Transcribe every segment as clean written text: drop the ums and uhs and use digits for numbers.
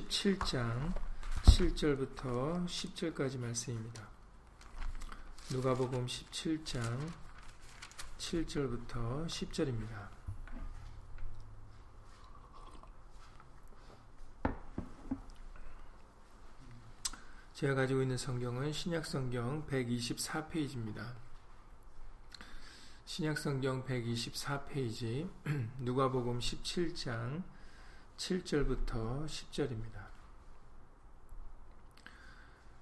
17장 7절부터 10절까지 말씀입니다. 누가복음 17장 7절부터 10절입니다. 제가 가지고 있는 성경은 신약성경 124페이지입니다. 신약성경 124페이지 누가복음 17장 7절부터 10절입니다.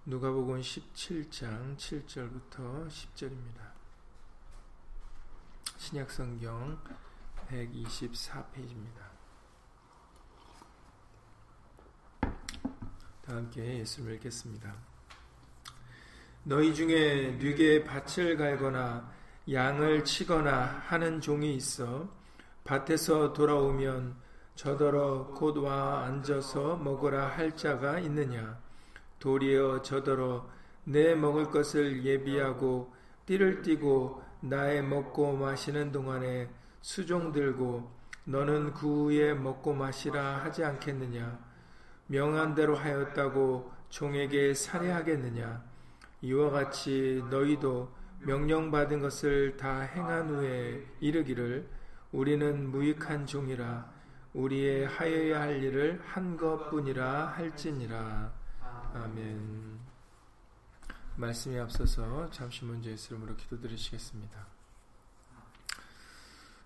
누가복음 17장 7절부터 10절입니다. 신약성경 124페이지입니다. 다 함께 예수를 읽겠습니다. 너희 중에 뉘게 밭을 갈거나 양을 치거나 하는 종이 있어 밭에서 돌아오면 저더러 곧 와 앉아서 먹으라 할 자가 있느냐? 도리어 저더러 내 먹을 것을 예비하고 띠를 띠고 나의 먹고 마시는 동안에 수종 들고 너는 그 후에 먹고 마시라 하지 않겠느냐? 명한대로 하였다고 종에게 살해하겠느냐? 이와 같이 너희도 명령받은 것을 다 행한 후에 이르기를 우리는 무익한 종이라 우리의 하여야 할 일을 한 것뿐이라 할지니라. 아멘. 말씀에 앞서서 잠시 먼저 예수님으로 기도드리시겠습니다.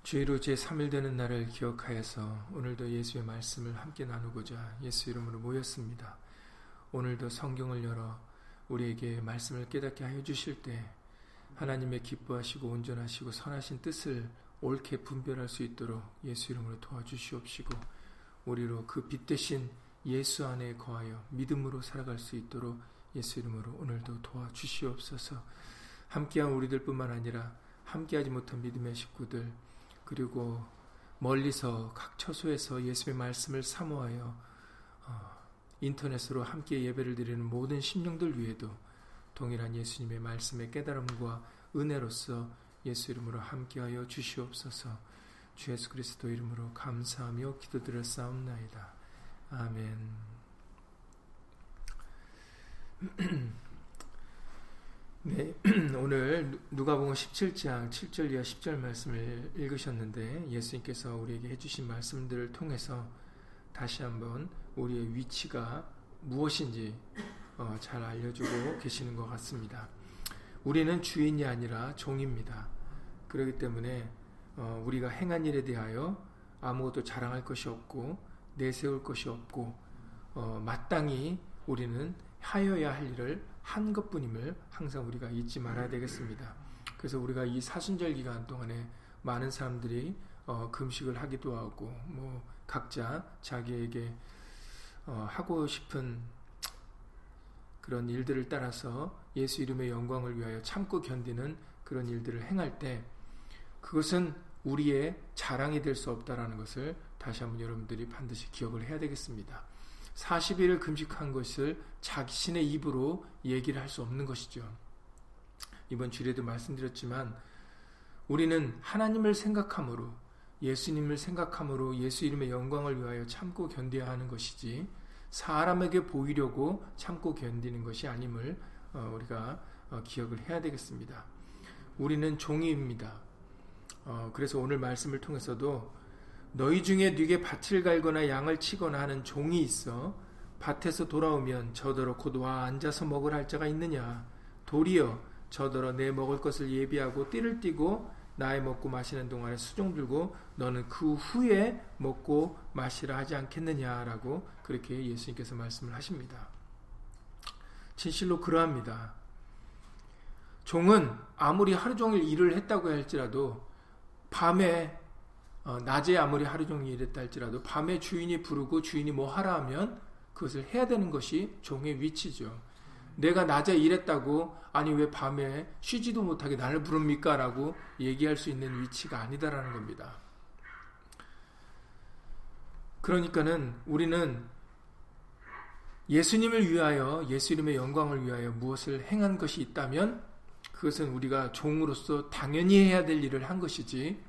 주의로 제3일 되는 날을 기억하여서 오늘도 예수의 말씀을 함께 나누고자 예수 이름으로 모였습니다. 오늘도 성경을 열어 우리에게 말씀을 깨닫게 하여 주실 때 하나님의 기뻐하시고 온전하시고 선하신 뜻을 옳게 분별할 수 있도록 예수 이름으로 도와주시옵시고 우리로 그 빛 대신 예수 안에 거하여 믿음으로 살아갈 수 있도록 예수 이름으로 오늘도 도와주시옵소서. 함께한 우리들 뿐만 아니라 함께하지 못한 믿음의 식구들 그리고 멀리서 각 처소에서 예수의 말씀을 사모하여 인터넷으로 함께 예배를 드리는 모든 심령들 위에도 동일한 예수님의 말씀의 깨달음과 은혜로써 예수 이름으로 함께하여 주시옵소서. 주 예수 그리스도 이름으로 감사하며 기도드렸사옵나이다. 아멘. 네, 오늘 누가복음 17장 7절 이하 10절 말씀을 읽으셨는데 예수님께서 우리에게 해주신 말씀들을 통해서 다시 한번 우리의 위치가 무엇인지 잘 알려주고 계시는 것 같습니다. 우리는 주인이 아니라 종입니다. 그렇기 때문에 우리가 행한 일에 대하여 아무것도 자랑할 것이 없고 내세울 것이 없고 마땅히 우리는 하여야 할 일을 한 것뿐임을 항상 우리가 잊지 말아야 되겠습니다. 그래서 우리가 이 사순절 기간 동안에 많은 사람들이 금식을 하기도 하고 뭐 각자 자기에게 하고 싶은 그런 일들을 따라서 예수 이름의 영광을 위하여 참고 견디는 그런 일들을 행할 때 그것은 우리의 자랑이 될 수 없다라는 것을 다시 한번 여러분들이 반드시 기억을 해야 되겠습니다. 40일을 금식한 것을 자신의 입으로 얘기를 할 수 없는 것이죠. 이번 주일에도 말씀드렸지만 우리는 하나님을 생각함으로 예수님을 생각함으로 예수 이름의 영광을 위하여 참고 견뎌야 하는 것이지 사람에게 보이려고 참고 견디는 것이 아님을 우리가 기억을 해야 되겠습니다. 우리는 종이입니다. 그래서 오늘 말씀을 통해서도 너희 중에 뉘게 밭을 갈거나 양을 치거나 하는 종이 있어 밭에서 돌아오면 저더러 곧 와 앉아서 먹을 할 자가 있느냐? 도리어 저더러 내 먹을 것을 예비하고 띠를 띠고 나의 먹고 마시는 동안에 수종 들고 너는 그 후에 먹고 마시라 하지 않겠느냐라고 그렇게 예수님께서 말씀을 하십니다. 진실로 그러합니다. 종은 아무리 하루종일 일을 했다고 할지라도 밤에 낮에 아무리 하루종일 일했다 할지라도 밤에 주인이 부르고 주인이 뭐 하라 하면 그것을 해야 되는 것이 종의 위치죠. 내가 낮에 일했다고 아니 왜 밤에 쉬지도 못하게 나를 부릅니까? 라고 얘기할 수 있는 위치가 아니다라는 겁니다. 그러니까는 우리는 예수님을 위하여 예수 이름의 영광을 위하여 무엇을 행한 것이 있다면 그것은 우리가 종으로서 당연히 해야 될 일을 한 것이지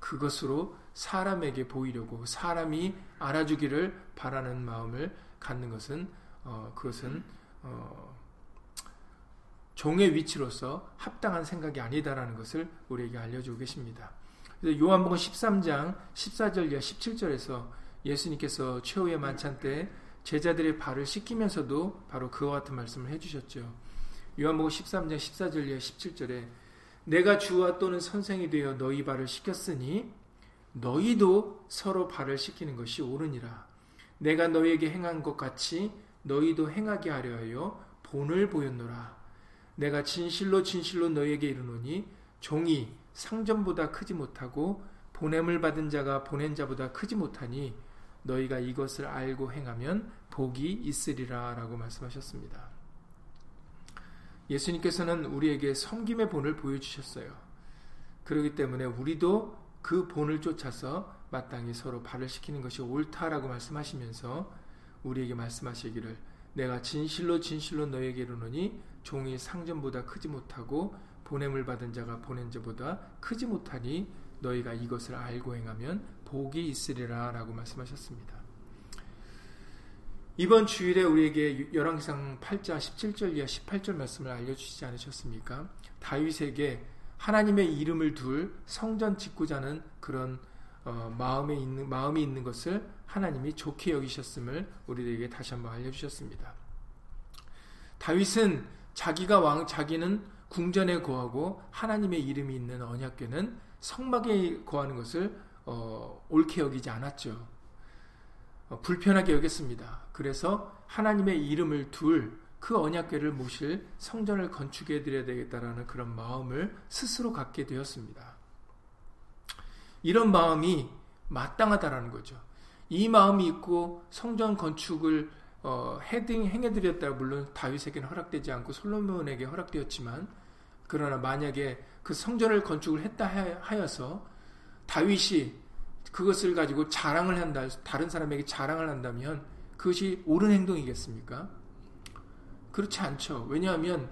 그것으로 사람에게 보이려고 사람이 알아주기를 바라는 마음을 갖는 것은 그것은 종의 위치로서 합당한 생각이 아니다라는 것을 우리에게 알려주고 계십니다. 그래서 요한복음 13장 14절과 17절에서 예수님께서 최후의 만찬 때 제자들의 발을 씻기면서도 바로 그와 같은 말씀을 해주셨죠. 요한복음 13장 14절과 17절에 내가 주와 또는 선생이 되어 너희 발을 씻겼으니 너희도 서로 발을 씻기는 것이 옳으니라. 내가 너희에게 행한 것 같이 너희도 행하게 하려 하여 본을 보였노라. 내가 진실로 진실로 너희에게 이르노니 종이 상전보다 크지 못하고 보냄을 받은 자가 보낸 자보다 크지 못하니 너희가 이것을 알고 행하면 복이 있으리라 라고 말씀하셨습니다. 예수님께서는 우리에게 섬김의 본을 보여주셨어요. 그렇기 때문에 우리도 그 본을 쫓아서 마땅히 서로 발을 씻기는 것이 옳다라고 말씀하시면서 우리에게 말씀하시기를 내가 진실로 진실로 너희에게 이르노니 종이 상전보다 크지 못하고 보냄을 받은 자가 보낸 자보다 크지 못하니 너희가 이것을 알고 행하면 복이 있으리라 라고 말씀하셨습니다. 이번 주일에 우리에게 열왕기상 8장 17절 이하 18절 말씀을 알려주시지 않으셨습니까? 다윗에게 하나님의 이름을 둘 성전 짓고자는 그런 마음이 있는 것을 하나님이 좋게 여기셨음을 우리에게 다시 한번 알려주셨습니다. 다윗은 자기는 궁전에 거하고 하나님의 이름이 있는 언약궤는 성막에 거하는 것을 옳게 여기지 않았죠. 불편하게 여겼습니다. 그래서 하나님의 이름을 둘 그 언약궤를 모실 성전을 건축해 드려야 되겠다라는 그런 마음을 스스로 갖게 되었습니다. 이런 마음이 마땅하다라는 거죠. 이 마음이 있고 성전 건축을 행해 드렸다고 물론 다윗에게는 허락되지 않고 솔로몬에게 허락되었지만 그러나 만약에 그 성전을 건축을 했다 하여서 다윗이 그것을 가지고 다른 사람에게 자랑을 한다면 그것이 옳은 행동이겠습니까? 그렇지 않죠. 왜냐하면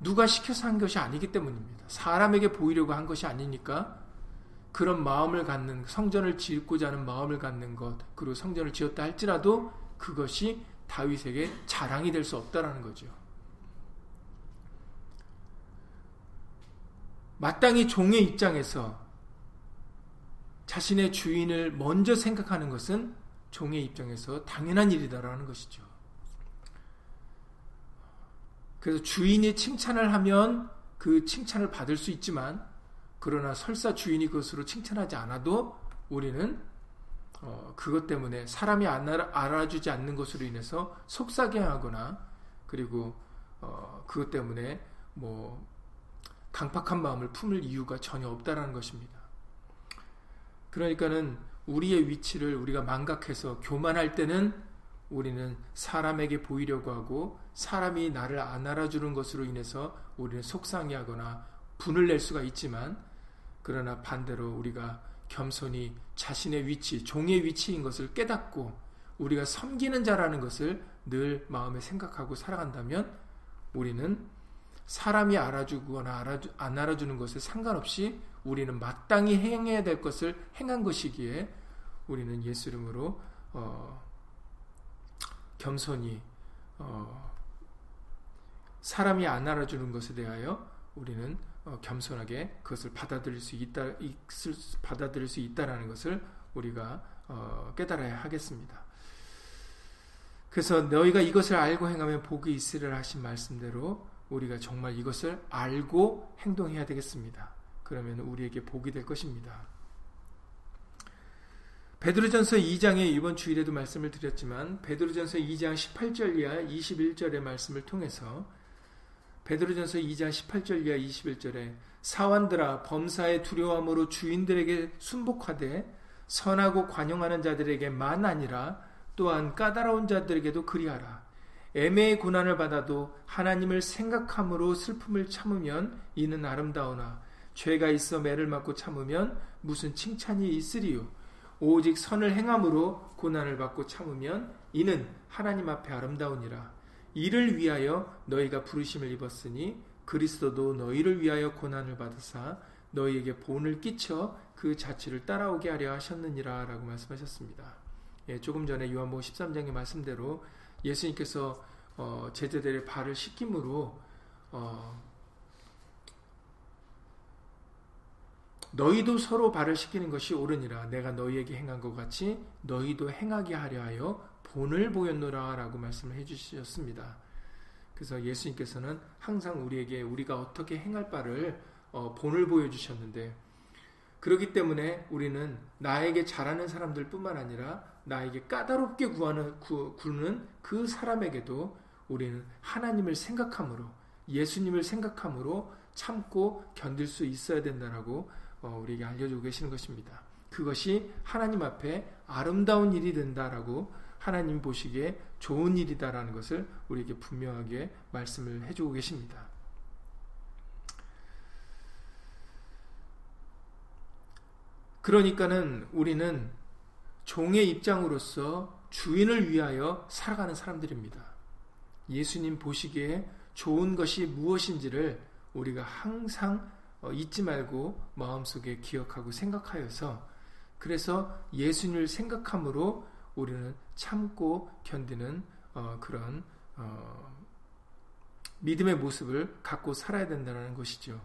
누가 시켜서 한 것이 아니기 때문입니다. 사람에게 보이려고 한 것이 아니니까 그런 마음을 갖는 성전을 짓고자 하는 마음을 갖는 것 그리고 성전을 지었다 할지라도 그것이 다윗에게 자랑이 될 수 없다라는 거죠. 마땅히 종의 입장에서 자신의 주인을 먼저 생각하는 것은 종의 입장에서 당연한 일이다라는 것이죠. 그래서 주인이 칭찬을 하면 그 칭찬을 받을 수 있지만 그러나 설사 주인이 그것으로 칭찬하지 않아도 우리는 그것 때문에 사람이 알아주지 않는 것으로 인해서 속상해하거나 그리고 그것 때문에 강팍한 마음을 품을 이유가 전혀 없다라는 것입니다. 그러니까는 우리의 위치를 우리가 망각해서 교만할 때는 우리는 사람에게 보이려고 하고 사람이 나를 안 알아주는 것으로 인해서 우리는 속상해하거나 분을 낼 수가 있지만 그러나 반대로 우리가 겸손히 자신의 위치, 종의 위치인 것을 깨닫고 우리가 섬기는 자라는 것을 늘 마음에 생각하고 살아간다면 우리는 사람이 알아주거나 안 알아주는 것에 상관없이 우리는 마땅히 행해야 될 것을 행한 것이기에 우리는 예수 이름으로 겸손히 사람이 안 알아주는 것에 대하여 우리는 겸손하게 그것을 받아들일 수 있다라는 것을 우리가 깨달아야 하겠습니다. 그래서 너희가 이것을 알고 행하면 복이 있으리라 하신 말씀대로 우리가 정말 이것을 알고 행동해야 되겠습니다. 그러면 우리에게 복이 될 것입니다. 베드로전서 2장에 이번 주일에도 말씀을 드렸지만 베드로전서 2장 18절 이하 21절의 말씀을 통해서 베드로전서 2장 18절 이하 21절에 사환들아 범사의 두려움으로 주인들에게 순복하되 선하고 관용하는 자들에게만 아니라 또한 까다로운 자들에게도 그리하라. 애매의 고난을 받아도 하나님을 생각함으로 슬픔을 참으면 이는 아름다우나 죄가 있어 매를 맞고 참으면 무슨 칭찬이 있으리요. 오직 선을 행함으로 고난을 받고 참으면 이는 하나님 앞에 아름다우니라. 이를 위하여 너희가 부르심을 입었으니 그리스도도 너희를 위하여 고난을 받으사 너희에게 본을 끼쳐 그 자취를 따라오게 하려 하셨느니라 라고 말씀하셨습니다. 조금 전에 요한복음 13장의 말씀대로 예수님께서 제자들의 발을 씻김으로 너희도 서로 발을 씻기는 것이 옳으니라. 내가 너희에게 행한 것 같이 너희도 행하게 하려 하여 본을 보였노라 라고 말씀을 해주셨습니다. 그래서 예수님께서는 항상 우리에게 우리가 어떻게 행할 바를 본을 보여주셨는데, 그렇기 때문에 우리는 나에게 잘하는 사람들 뿐만 아니라 나에게 까다롭게 구하는 그 사람에게도 우리는 하나님을 생각함으로, 예수님을 생각함으로 참고 견딜 수 있어야 된다라고 우리에게 알려주고 계시는 것입니다. 그것이 하나님 앞에 아름다운 일이 된다라고, 하나님 보시기에 좋은 일이다라는 것을 우리에게 분명하게 말씀을 해주고 계십니다. 그러니까는 우리는 종의 입장으로서 주인을 위하여 살아가는 사람들입니다. 예수님 보시기에 좋은 것이 무엇인지를 우리가 항상 잊지 말고 마음속에 기억하고 생각하여서, 그래서 예수님을 생각함으로 우리는 참고 견디는 그런 믿음의 모습을 갖고 살아야 된다는 것이죠.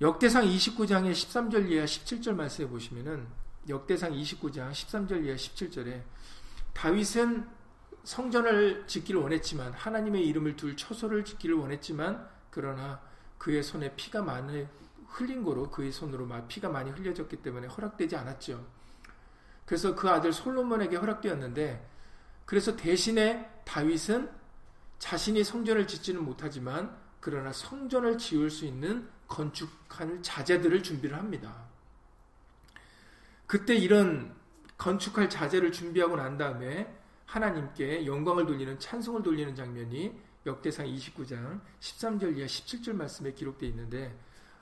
역대상 29장의 13절 이하 17절 말씀해 보시면은, 역대상 29장 13절 이하 17절에 다윗은 성전을 짓기를 원했지만, 하나님의 이름을 둘 처소를 짓기를 원했지만, 그러나 그의 손에 피가 많이 흘린 거로, 그의 손으로 막 피가 많이 흘려졌기 때문에 허락되지 않았죠. 그래서 그 아들 솔로몬에게 허락되었는데, 그래서 대신에 다윗은 자신이 성전을 짓지는 못하지만 그러나 성전을 지을 수 있는 건축할 자재들을 준비를 합니다. 그때 이런 건축할 자재를 준비하고 난 다음에 하나님께 영광을 돌리는, 찬송을 돌리는 장면이 역대상 29장 13절 이하 17절 말씀에 기록되어 있는데,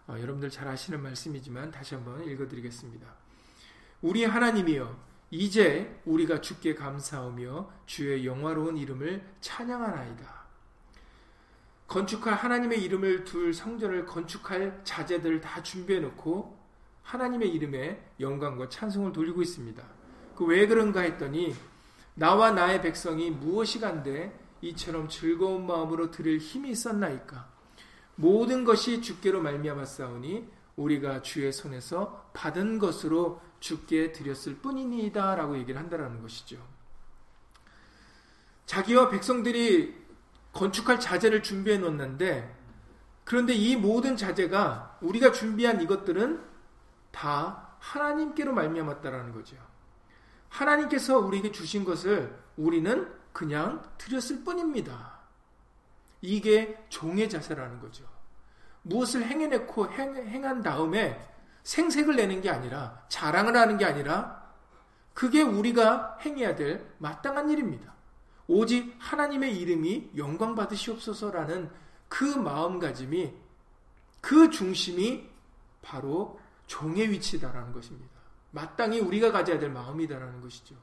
여러분들 잘 아시는 말씀이지만 다시 한번 읽어드리겠습니다. 우리 하나님이여, 이제 우리가 주께 감사하며 주의 영화로운 이름을 찬양하나이다. 건축할, 하나님의 이름을 둘 성전을 건축할 자재들을 다 준비해놓고 하나님의 이름에 영광과 찬송을 돌리고 있습니다. 그 왜 그런가 했더니, 나와 나의 백성이 무엇이 간데 이처럼 즐거운 마음으로 드릴 힘이 있었나이까. 모든 것이 주께로 말미암았사오니 우리가 주의 손에서 받은 것으로 주께 드렸을 뿐이니이다 라고 얘기를 한다라는 것이죠. 자기와 백성들이 건축할 자재를 준비해 놓았는데, 그런데 이 모든 자재가, 우리가 준비한 이것들은 다 하나님께로 말미암았다라는 거죠. 하나님께서 우리에게 주신 것을 우리는 그냥 드렸을 뿐입니다. 이게 종의 자세라는 거죠. 무엇을 행해놓고 행한 다음에 생색을 내는 게 아니라, 자랑을 하는 게 아니라, 그게 우리가 행해야 될 마땅한 일입니다. 오직 하나님의 이름이 영광 받으시옵소서라는 그 마음가짐이, 그 중심이 바로 종의 위치다라는 것입니다. 마땅히 우리가 가져야 될 마음이다라는 것이죠.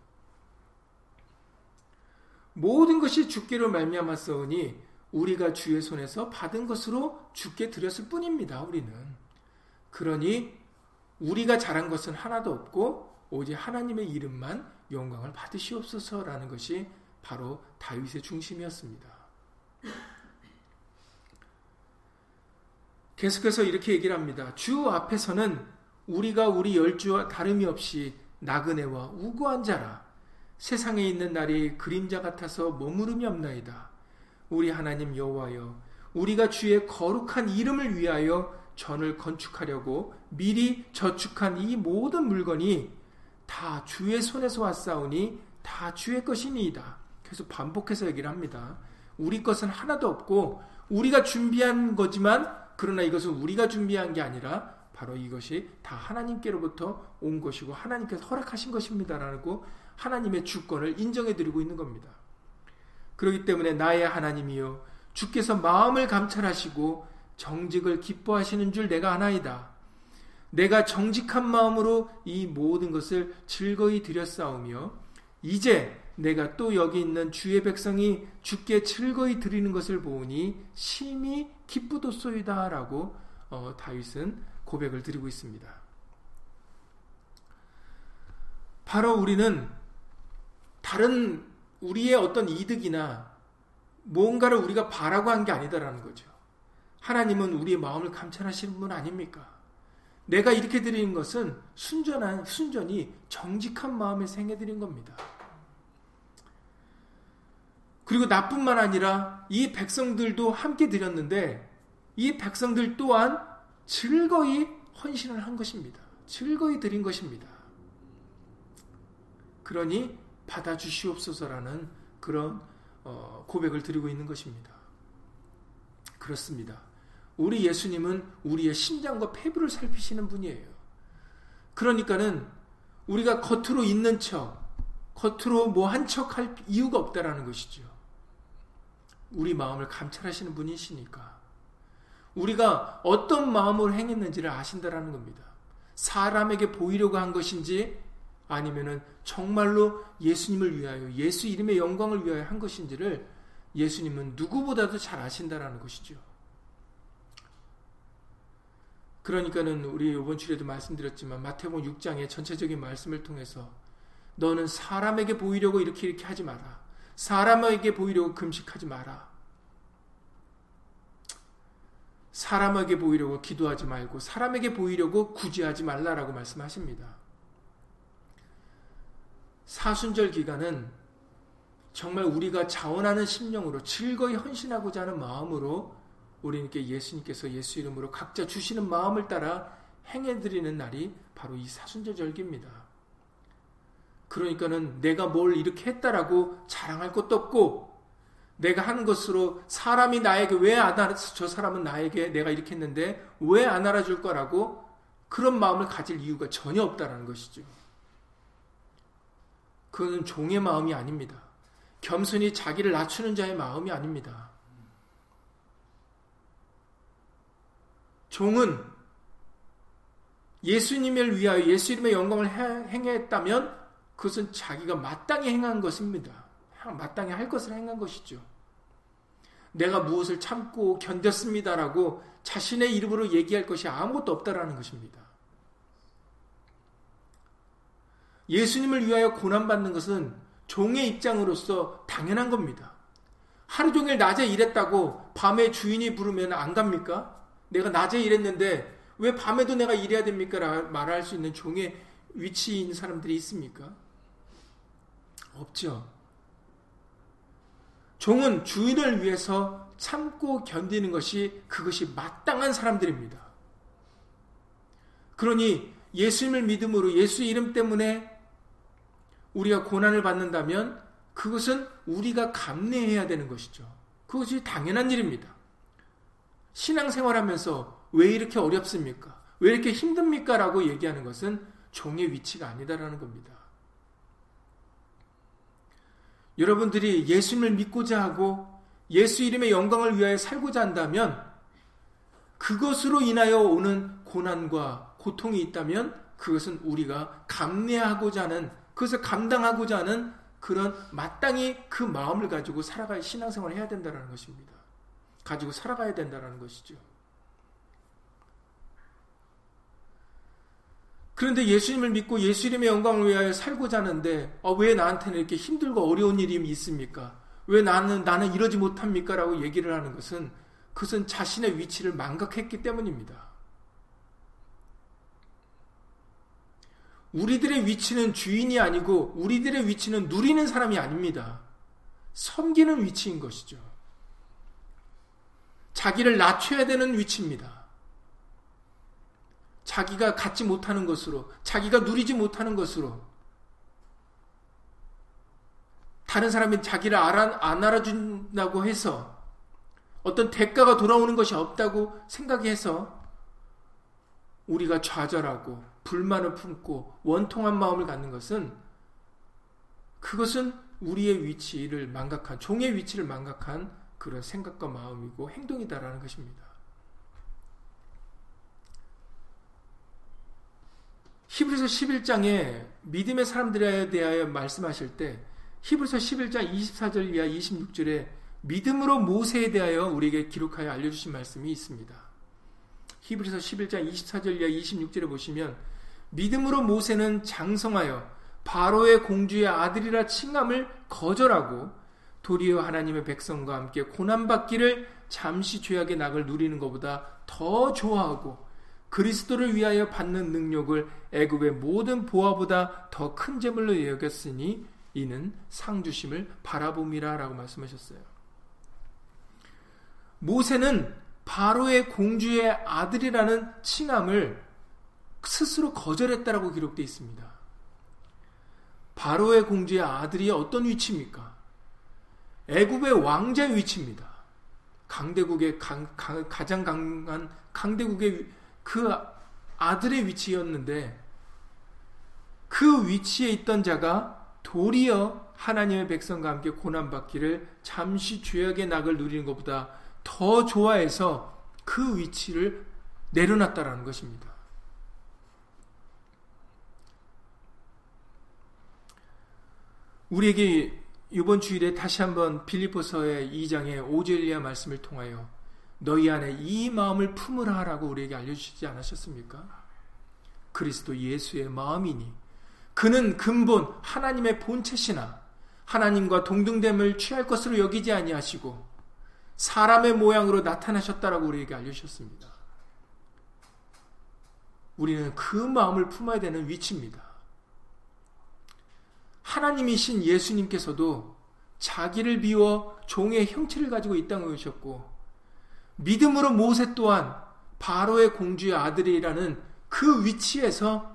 모든 것이 주께로 말미암았사오니 우리가 주의 손에서 받은 것으로 주께 드렸을 뿐입니다. 우리는, 그러니 우리가 잘한 것은 하나도 없고 오직 하나님의 이름만 영광을 받으시옵소서라는 것이 바로 다윗의 중심이었습니다. 계속해서 이렇게 얘기를 합니다. 주 앞에서는 우리가 우리 열주와 다름이 없이 나그네와 우고한 자라. 세상에 있는 날이 그림자 같아서 머무름이 없나이다. 우리 하나님 여호와여, 우리가 주의 거룩한 이름을 위하여 전을 건축하려고 미리 저축한 이 모든 물건이 다 주의 손에서 왔사오니 다 주의 것이니이다. 계속 반복해서 얘기를 합니다. 우리 것은 하나도 없고 우리가 준비한 거지만, 그러나 이것은 우리가 준비한 게 아니라 바로 이것이 다 하나님께로부터 온 것이고 하나님께서 허락하신 것입니다라고 하나님의 주권을 인정해드리고 있는 겁니다. 그렇기 때문에 나의 하나님이여, 주께서 마음을 감찰하시고 정직을 기뻐하시는 줄 내가 아나이다. 내가 정직한 마음으로 이 모든 것을 즐거이 드렸사오며 이제 내가 또 여기 있는 주의 백성이 주께 즐거이 드리는 것을 보니 심히 기쁘도소이다 라고 다윗은 고백을 드리고 있습니다. 바로 우리는 다른 우리의 어떤 이득이나 무언가를 우리가 바라고 한 게 아니다라는 거죠. 하나님은 우리의 마음을 감찰하시는 분 아닙니까? 내가 이렇게 드리는 것은 순전히 정직한 마음에 생해드린 겁니다. 그리고 나뿐만 아니라 이 백성들도 함께 드렸는데 이 백성들 또한 즐거이 헌신을 한 것입니다. 즐거이 드린 것입니다. 그러니 받아주시옵소서라는 그런 고백을 드리고 있는 것입니다. 그렇습니다. 우리 예수님은 우리의 심장과 폐부를 살피시는 분이에요. 그러니까는 우리가 겉으로 있는 척, 겉으로 뭐 한 척 할 이유가 없다라는 것이죠. 우리 마음을 감찰하시는 분이시니까. 우리가 어떤 마음을 행했는지를 아신다라는 겁니다. 사람에게 보이려고 한 것인지 아니면은 정말로 예수님을 위하여, 예수 이름의 영광을 위하여 한 것인지를 예수님은 누구보다도 잘 아신다라는 것이죠. 그러니까는 우리 이번 주에도 말씀드렸지만 마태복음 6장의 전체적인 말씀을 통해서 너는 사람에게 보이려고 이렇게 하지 마라. 사람에게 보이려고 금식하지 마라. 사람에게 보이려고 기도하지 말고 사람에게 보이려고 구제하지 말라라고 말씀하십니다. 사순절 기간은 정말 우리가 자원하는 심령으로 즐거이 헌신하고자 하는 마음으로 우리에게 예수님께서 예수 이름으로 각자 주시는 마음을 따라 행해드리는 날이 바로 이 사순절 절기입니다. 그러니까는 내가 뭘 이렇게 했다라고 자랑할 것도 없고 내가 하는 것으로 사람이 나에게 왜 안 알아서 저 사람은 나에게 내가 이렇게 했는데 왜 안 알아줄 거라고 그런 마음을 가질 이유가 전혀 없다라는 것이죠. 그건 종의 마음이 아닙니다. 겸손히 자기를 낮추는 자의 마음이 아닙니다. 종은 예수님을 위하여 예수 이름의 영광을 행했다면 그것은 자기가 마땅히 행한 것입니다. 마땅히 할 것을 행한 것이죠. 내가 무엇을 참고 견뎠습니다라고 자신의 이름으로 얘기할 것이 아무것도 없다라는 것입니다. 예수님을 위하여 고난받는 것은 종의 입장으로서 당연한 겁니다. 하루 종일 낮에 일했다고 밤에 주인이 부르면 안 갑니까? 내가 낮에 일했는데 왜 밤에도 내가 일해야 됩니까? 말할 수 있는 종의 위치인 사람들이 있습니까? 없죠. 종은 주인을 위해서 참고 견디는 것이 그것이 마땅한 사람들입니다. 그러니 예수님을 믿음으로 예수 이름 때문에 우리가 고난을 받는다면 그것은 우리가 감내해야 되는 것이죠. 그것이 당연한 일입니다. 신앙생활하면서 왜 이렇게 어렵습니까? 왜 이렇게 힘듭니까? 라고 얘기하는 것은 종의 위치가 아니다라는 겁니다. 여러분들이 예수님을 믿고자 하고 예수 이름의 영광을 위하여 살고자 한다면 그것으로 인하여 오는 고난과 고통이 있다면 그것은 우리가 감내하고자 하는, 그것을 감당하고자 하는 그런 마땅히 그 마음을 가지고 살아가야 신앙생활을 해야 된다는 것입니다. 가지고 살아가야 된다는 것이죠. 그런데 예수님을 믿고 예수 이름의 영광을 위하여 살고자 하는데 왜 나한테는 이렇게 힘들고 어려운 일이 있습니까? 왜 나는 이러지 못합니까? 라고 얘기를 하는 것은 그것은 자신의 위치를 망각했기 때문입니다. 우리들의 위치는 주인이 아니고 우리들의 위치는 누리는 사람이 아닙니다. 섬기는 위치인 것이죠. 자기를 낮춰야 되는 위치입니다. 자기가 갖지 못하는 것으로, 자기가 누리지 못하는 것으로, 다른 사람이 자기를 안 알아준다고 해서 어떤 대가가 돌아오는 것이 없다고 생각해서 우리가 좌절하고 불만을 품고 원통한 마음을 갖는 것은 그것은 우리의 위치를 망각한, 종의 위치를 망각한 그런 생각과 마음이고 행동이다라는 것입니다. 히브리서 11장에 믿음의 사람들에 대하여 말씀하실 때 히브리서 11장 24절 이하 26절에 믿음으로 모세에 대하여 우리에게 기록하여 알려주신 말씀이 있습니다. 히브리서 11장 24절 이하 26절에 보시면 믿음으로 모세는 장성하여 바로의 공주의 아들이라 칭함을 거절하고 도리어 하나님의 백성과 함께 고난받기를 잠시 죄악의 낙을 누리는 것보다 더 좋아하고 그리스도를 위하여 받는 능력을 애굽의 모든 보화보다 더 큰 재물로 여겼으니 이는 상주심을 바라봄이라 라고 말씀하셨어요. 모세는 바로의 공주의 아들이라는 칭함을 스스로 거절했다라고 기록되어 있습니다. 바로의 공주의 아들이 어떤 위치입니까? 애굽의 왕자의 위치입니다. 강대국의 가장 강한 강대국의 그 아들의 위치였는데 그 위치에 있던 자가 도리어 하나님의 백성과 함께 고난받기를 잠시 죄악의 낙을 누리는 것보다 더 좋아해서 그 위치를 내려놨다라는 것입니다. 우리에게 이번 주일에 다시 한번 빌립보서의 2장의 5절 이하 말씀을 통하여 너희 안에 이 마음을 품으라 하라고 우리에게 알려주시지 않으셨습니까? 그리스도 예수의 마음이니 그는 근본 하나님의 본체시나 하나님과 동등됨을 취할 것으로 여기지 아니하시고 사람의 모양으로 나타나셨다라고 우리에게 알려주셨습니다. 우리는 그 마음을 품어야 되는 위치입니다. 하나님이신 예수님께서도 자기를 비워 종의 형체를 가지고 이 땅에 오셨고 믿음으로 모세 또한 바로의 공주의 아들이라는 그 위치에서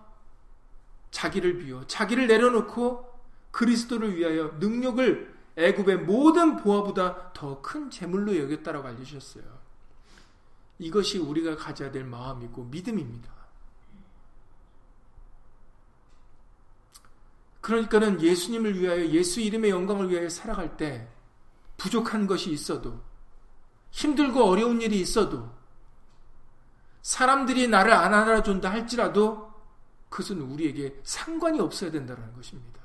자기를 비워 자기를 내려놓고 그리스도를 위하여 능력을 애굽의 모든 보화보다 더 큰 재물로 여겼다라고 알려주셨어요. 이것이 우리가 가져야 될 마음이고 믿음입니다. 그러니까는 예수님을 위하여 예수 이름의 영광을 위하여 살아갈 때 부족한 것이 있어도 힘들고 어려운 일이 있어도 사람들이 나를 안 알아준다 할지라도 그것은 우리에게 상관이 없어야 된다는 것입니다.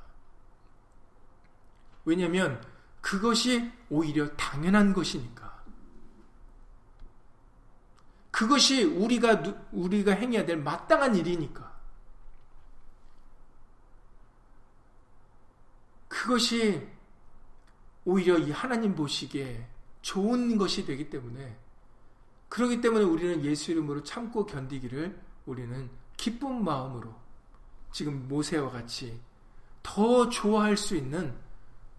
왜냐하면 그것이 오히려 당연한 것이니까. 그것이 우리가 행해야 될 마땅한 일이니까. 그것이 오히려 이 하나님 보시기에 좋은 것이 되기 때문에 그렇기 때문에 우리는 예수 이름으로 참고 견디기를 우리는 기쁜 마음으로 지금 모세와 같이 더 좋아할 수 있는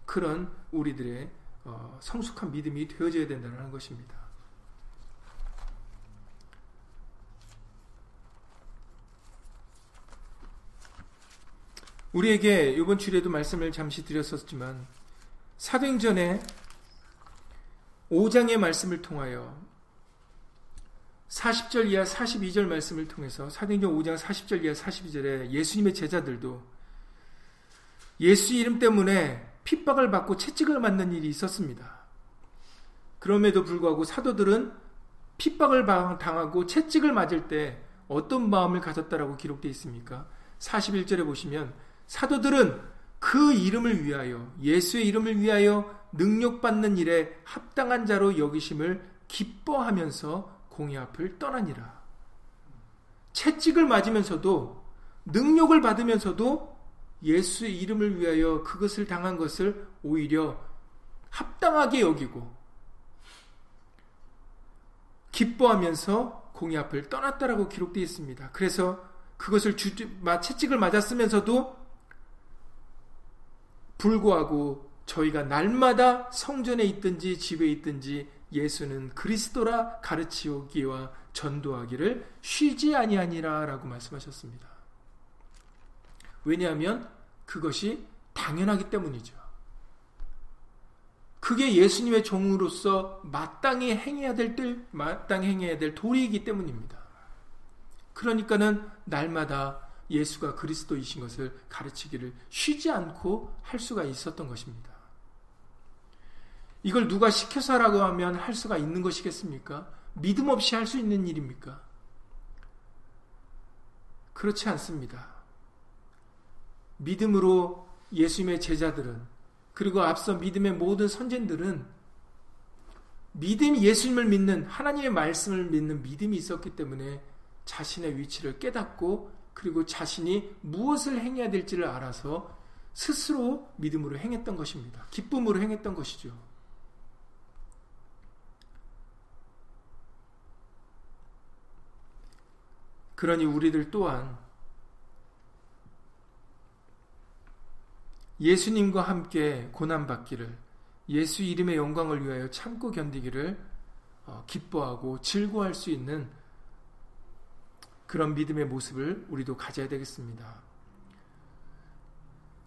그런 우리들의 성숙한 믿음이 되어져야 된다는 것입니다. 우리에게 이번 주일에도 말씀을 잠시 드렸었지만 사도행전의 5장의 말씀을 통하여 40절 이하 42절 말씀을 통해서 사도행전 5장 40절 이하 42절에 예수님의 제자들도 예수 이름 때문에 핍박을 받고 채찍을 맞는 일이 있었습니다. 그럼에도 불구하고 사도들은 핍박을 당하고 채찍을 맞을 때 어떤 마음을 가졌다라고 기록되어 있습니까? 41절에 보시면 사도들은 그 이름을 위하여 예수의 이름을 위하여 능력받는 일에 합당한 자로 여기심을 기뻐하면서 공의 앞을 떠나니라. 채찍을 맞으면서도 능력을 받으면서도 예수의 이름을 위하여 그것을 당한 것을 오히려 합당하게 여기고 기뻐하면서 공의 앞을 떠났다라고 기록되어 있습니다. 그래서 그것을 채찍을 맞았으면서도 불구하고 저희가 날마다 성전에 있든지 집에 있든지 예수는 그리스도라 가르치기와 전도하기를 쉬지 아니하니라 라고 말씀하셨습니다. 왜냐하면 그것이 당연하기 때문이죠. 그게 예수님의 종으로서 마땅히 행해야 될 도리이기 때문입니다. 그러니까는 날마다 예수가 그리스도이신 것을 가르치기를 쉬지 않고 할 수가 있었던 것입니다. 이걸 누가 시켜서 하라고 하면 할 수가 있는 것이겠습니까? 믿음 없이 할 수 있는 일입니까? 그렇지 않습니다. 믿음으로 예수님의 제자들은 그리고 앞서 믿음의 모든 선진들은 예수님을 믿는 하나님의 말씀을 믿는 믿음이 있었기 때문에 자신의 위치를 깨닫고 그리고 자신이 무엇을 행해야 될지를 알아서 스스로 믿음으로 행했던 것입니다. 기쁨으로 행했던 것이죠. 그러니 우리들 또한 예수님과 함께 고난받기를, 예수 이름의 영광을 위하여 참고 견디기를 기뻐하고 즐거워할 수 있는 그런 믿음의 모습을 우리도 가져야 되겠습니다.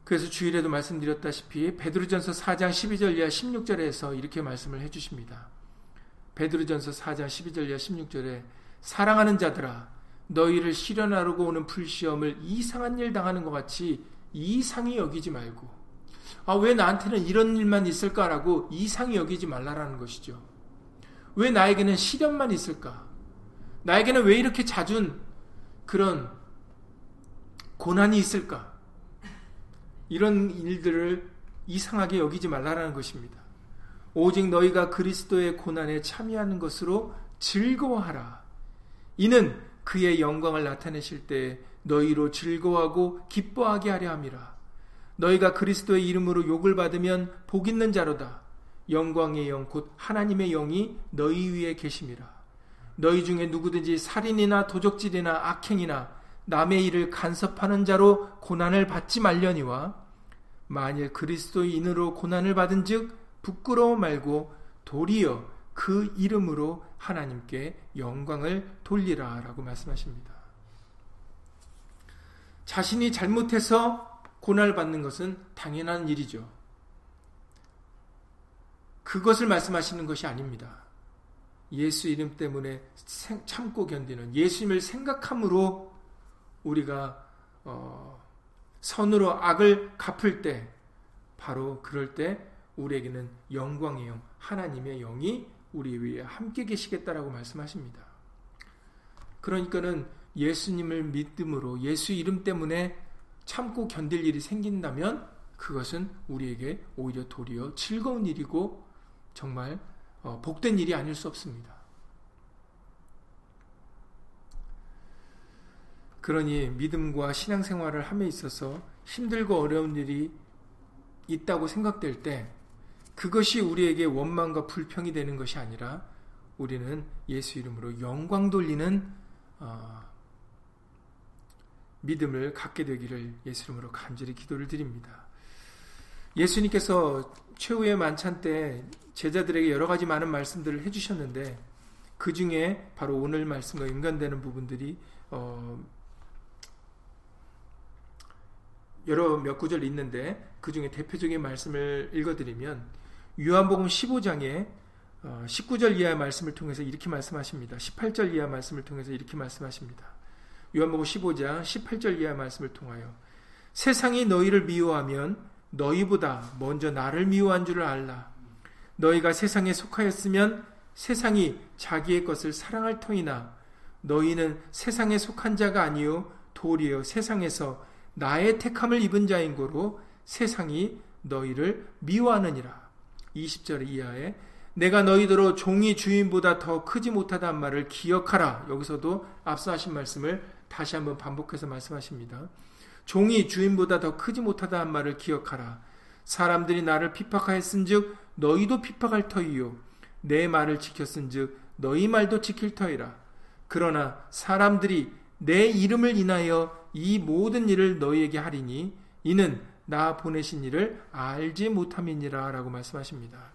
그래서 주일에도 말씀드렸다시피 베드로전서 4장 12절 이하 16절에서 이렇게 말씀을 해주십니다. 베드로전서 4장 12절 이하 16절에 사랑하는 자들아, 너희를 시련하려고 오는 풀시험을 이상한 일 당하는 것 같이 이상히 여기지 말고, 아, 왜 나한테는 이런 일만 있을까라고 이상히 여기지 말라라는 것이죠. 왜 나에게는 시련만 있을까? 나에게는 왜 이렇게 잦은 그런 고난이 있을까? 이런 일들을 이상하게 여기지 말라라는 것입니다. 오직 너희가 그리스도의 고난에 참여하는 것으로 즐거워하라. 이는 그의 영광을 나타내실 때에 너희로 즐거워하고 기뻐하게 하려 함이라. 너희가 그리스도의 이름으로 욕을 받으면 복 있는 자로다. 영광의 영 곧 하나님의 영이 너희 위에 계심이라. 너희 중에 누구든지 살인이나 도적질이나 악행이나 남의 일을 간섭하는 자로 고난을 받지 말려니와, 만일 그리스도인으로 고난을 받은 즉 부끄러워 말고 도리어 그 이름으로 하나님께 영광을 돌리라 라고 말씀하십니다. 자신이 잘못해서 고난을 받는 것은 당연한 일이죠. 그것을 말씀하시는 것이 아닙니다. 예수 이름 때문에 참고 견디는, 예수님을 생각함으로 우리가 선으로 악을 갚을 때, 바로 그럴 때 우리에게는 영광의 영, 하나님의 영이 우리 위에 함께 계시겠다라고 말씀하십니다. 그러니까는 예수님을 믿음으로, 예수 이름 때문에 참고 견딜 일이 생긴다면 그것은 우리에게 오히려 도리어 즐거운 일이고 정말 복된 일이 아닐 수 없습니다. 그러니 믿음과 신앙생활을 함에 있어서 힘들고 어려운 일이 있다고 생각될 때 그것이 우리에게 원망과 불평이 되는 것이 아니라 우리는 예수 이름으로 영광 돌리는 믿음을 갖게 되기를 예수 이름으로 간절히 기도를 드립니다. 예수님께서 최후의 만찬 때 제자들에게 여러 가지 많은 말씀들을 해주셨는데 그 중에 바로 오늘 말씀과 연관되는 부분들이 여러 몇 구절 있는데 그 중에 대표적인 말씀을 읽어드리면 요한복음 15장에 19절 이하의 말씀을 통해서 이렇게 말씀하십니다. 18절 이하의 말씀을 통해서 이렇게 말씀하십니다. 요한복음 15장 18절 이하의 말씀을 통하여 세상이 너희를 미워하면 너희보다 먼저 나를 미워한 줄을 알라. 너희가 세상에 속하였으면 세상이 자기의 것을 사랑할 터이나 너희는 세상에 속한 자가 아니요 도리어 세상에서 나의 택함을 입은 자인 고로 세상이 너희를 미워하느니라. 20절 이하에 내가 너희더러 종이 주인보다 더 크지 못하단 말을 기억하라. 여기서도 앞서 하신 말씀을 다시 한번 반복해서 말씀하십니다. 종이 주인보다 더 크지 못하단 말을 기억하라. 사람들이 나를 핍박하였은즉 너희도 핍박할 터이요 내 말을 지켰은즉 너희 말도 지킬 터이라. 그러나 사람들이 내 이름을 인하여 이 모든 일을 너희에게 하리니 이는 나 보내신 이를 알지 못함이니라 라고 말씀하십니다.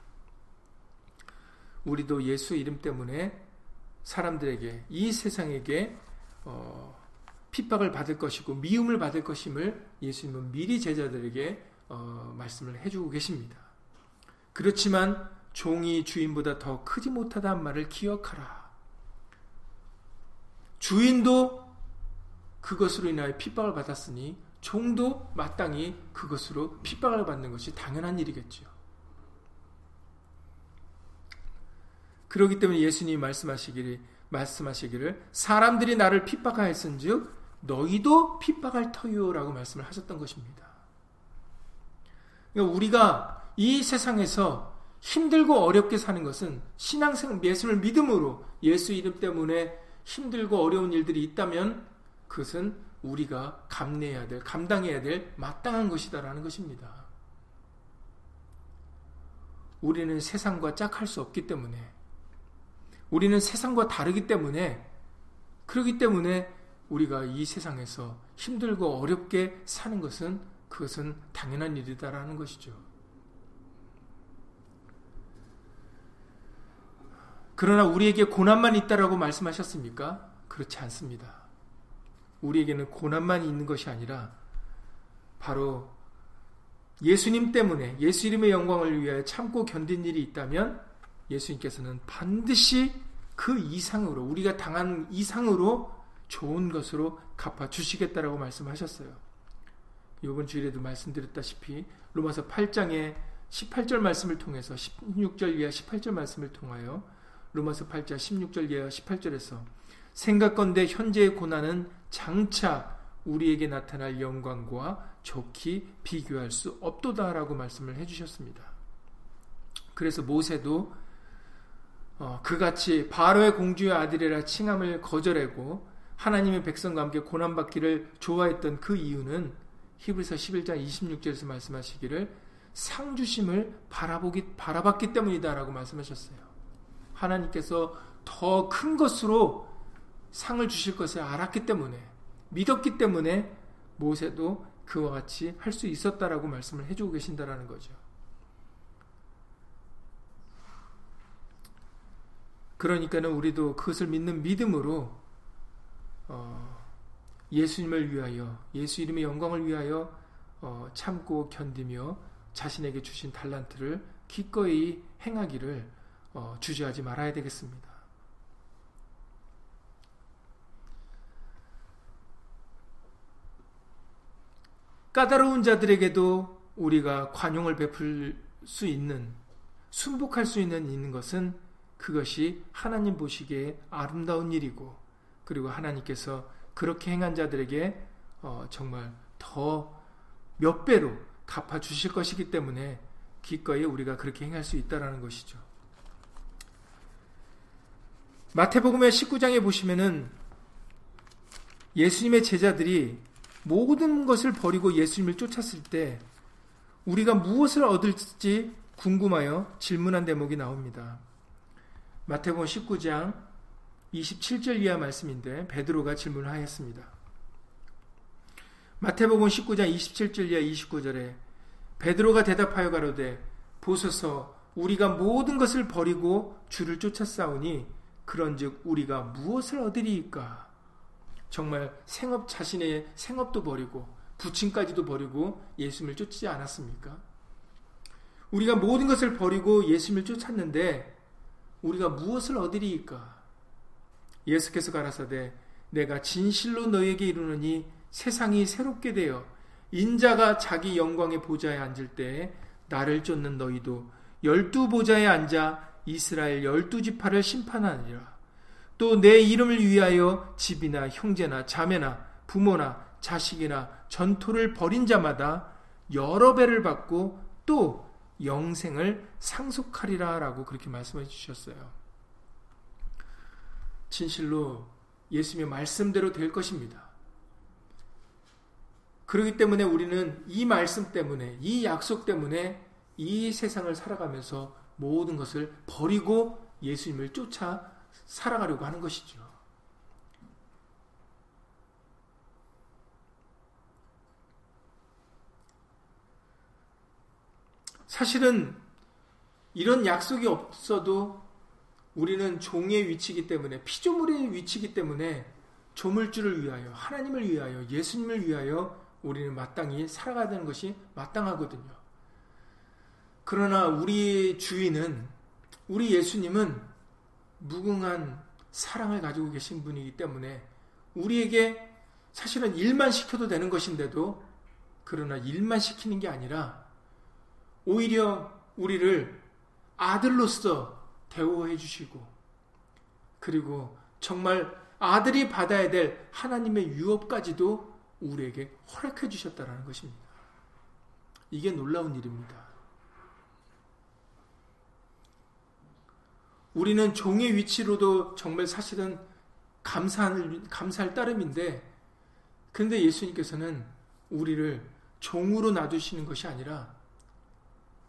우리도 예수 이름 때문에 사람들에게, 이 세상에게 핍박을 받을 것이고 미움을 받을 것임을 예수님은 미리 제자들에게 말씀을 해주고 계십니다. 그렇지만 종이 주인보다 더 크지 못하다는 말을 기억하라. 주인도 그것으로 인하여 핍박을 받았으니 종도 마땅히 그것으로 핍박을 받는 것이 당연한 일이겠죠. 그렇기 때문에 예수님이 말씀하시기를 사람들이 나를 핍박하였은즉 너희도 핍박할 터요라고 말씀을 하셨던 것입니다. 그러니까 우리가 이 세상에서 힘들고 어렵게 사는 것은 신앙생활, 예수를 믿음으로 예수 이름 때문에 힘들고 어려운 일들이 있다면 그것은 우리가 감내해야 될, 감당해야 될 마땅한 것이다라는 것입니다. 우리는 세상과 짝할 수 없기 때문에, 우리는 세상과 다르기 때문에, 그렇기 때문에 우리가 이 세상에서 힘들고 어렵게 사는 것은, 그것은 당연한 일이다라는 것이죠. 그러나 우리에게 고난만 있다라고 말씀하셨습니까? 그렇지 않습니다. 우리에게는 고난만 있는 것이 아니라 바로 예수님 때문에, 예수 이름의 영광을 위하여 참고 견딘 일이 있다면, 예수님께서는 반드시 그 이상으로, 우리가 당한 이상으로 좋은 것으로 갚아주시겠다라고 말씀하셨어요. 이번 주일에도 말씀드렸다시피 로마서 8장의 18절 말씀을 통해서 16절 이하 18절 말씀을 통하여, 로마서 8장 16절 이하 18절에서 생각건대 현재의 고난은 장차 우리에게 나타날 영광과 좋게 비교할 수 없도다라고 말씀을 해주셨습니다. 그래서 모세도 그같이 바로의 공주의 아들이라 칭함을 거절하고 하나님의 백성과 함께 고난받기를 좋아했던 그 이유는 히브리서 11장 26절에서 말씀하시기를 상주심을 바라봤기 때문이다라고 말씀하셨어요. 하나님께서 더 큰 것으로 상을 주실 것을 알았기 때문에, 믿었기 때문에 모세도 그와 같이 할 수 있었다라고 말씀을 해주고 계신다라는 거죠. 그러니까는 우리도 그것을 믿는 믿음으로 예수님을 위하여, 예수 이름의 영광을 위하여 참고 견디며 자신에게 주신 달란트를 기꺼이 행하기를 주저하지 말아야 되겠습니다. 까다로운 자들에게도 우리가 관용을 베풀 수 있는, 순복할 수 있는 것은, 그것이 하나님 보시기에 아름다운 일이고, 그리고 하나님께서 그렇게 행한 자들에게 정말 더 몇 배로 갚아주실 것이기 때문에 기꺼이 우리가 그렇게 행할 수 있다는 것이죠. 마태복음의 19장에 보시면은 예수님의 제자들이 모든 것을 버리고 예수님을 쫓았을 때 우리가 무엇을 얻을지 궁금하여 질문한 대목이 나옵니다. 마태복음 19장 27절 이하 말씀인데 베드로가 질문하였습니다. 마태복음 19장 27절 이하 29절에 베드로가 대답하여 가로되 보소서, 우리가 모든 것을 버리고 주를 쫓았사오니 그런즉 우리가 무엇을 얻으리이까? 정말 생업, 자신의 생업도 버리고 부친까지도 버리고 예수님을 쫓지 않았습니까? 우리가 모든 것을 버리고 예수님을 쫓았는데 우리가 무엇을 얻으리이까? 예수께서 가라사대 내가 진실로 너에게 이르노니 세상이 새롭게 되어 인자가 자기 영광의 보좌에 앉을 때에 나를 쫓는 너희도 12보좌에 앉아 이스라엘 12지파를 심판하느니라. 또 내 이름을 위하여 집이나 형제나 자매나 부모나 자식이나 전토를 벌인 자마다 여러 배를 받고 또 영생을 상속하리라 라고 그렇게 말씀해 주셨어요. 진실로 예수님의 말씀대로 될 것입니다. 그렇기 때문에 우리는 이 말씀 때문에, 이 약속 때문에 이 세상을 살아가면서 모든 것을 버리고 예수님을 쫓아 살아가려고 하는 것이죠. 사실은 이런 약속이 없어도 우리는 종의 위치이기 때문에, 피조물의 위치이기 때문에 조물주를 위하여, 하나님을 위하여, 예수님을 위하여 우리는 마땅히 살아가야 되는 것이 마땅하거든요. 그러나 우리 주인은, 우리 예수님은 무궁한 사랑을 가지고 계신 분이기 때문에 우리에게 사실은 일만 시켜도 되는 것인데도, 그러나 일만 시키는 게 아니라 오히려 우리를 아들로서 대우해 주시고, 그리고 정말 아들이 받아야 될 하나님의 유업까지도 우리에게 허락해 주셨다라는 것입니다. 이게 놀라운 일입니다. 우리는 종의 위치로도 정말 사실은 감사할 따름인데, 그런데 예수님께서는 우리를 종으로 놔두시는 것이 아니라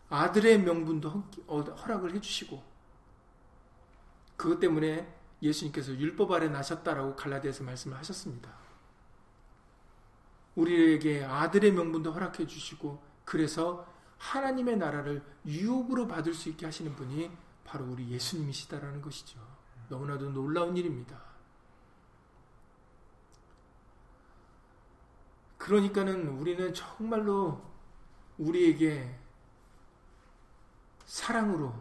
아들의 명분도 허락을 해주시고, 그것 때문에 예수님께서 율법 아래 나셨다라고 갈라디아서 말씀을 하셨습니다. 우리에게 아들의 명분도 허락해 주시고, 그래서 하나님의 나라를 유업으로 받을 수 있게 하시는 분이 바로 우리 예수님이시다라는 것이죠. 너무나도 놀라운 일입니다. 그러니까는 우리는 정말로 우리에게 사랑으로,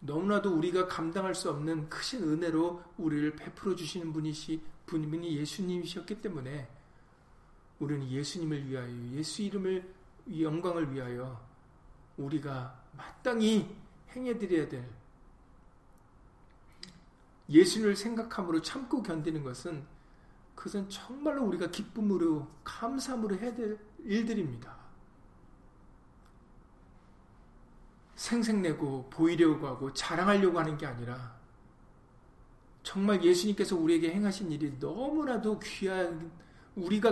너무나도 우리가 감당할 수 없는 크신 은혜로 우리를 베풀어 주시는 분이 예수님이셨기 때문에 우리는 예수님을 위하여, 예수 이름을, 영광을 위하여 우리가 마땅히 행해드려야 될, 예수님을 생각함으로 참고 견디는 것은, 그것은 정말로 우리가 기쁨으로, 감사함으로 해야 될 일들입니다. 생색내고 보이려고 하고 자랑하려고 하는 게 아니라 정말 예수님께서 우리에게 행하신 일이 너무나도 귀한, 우리가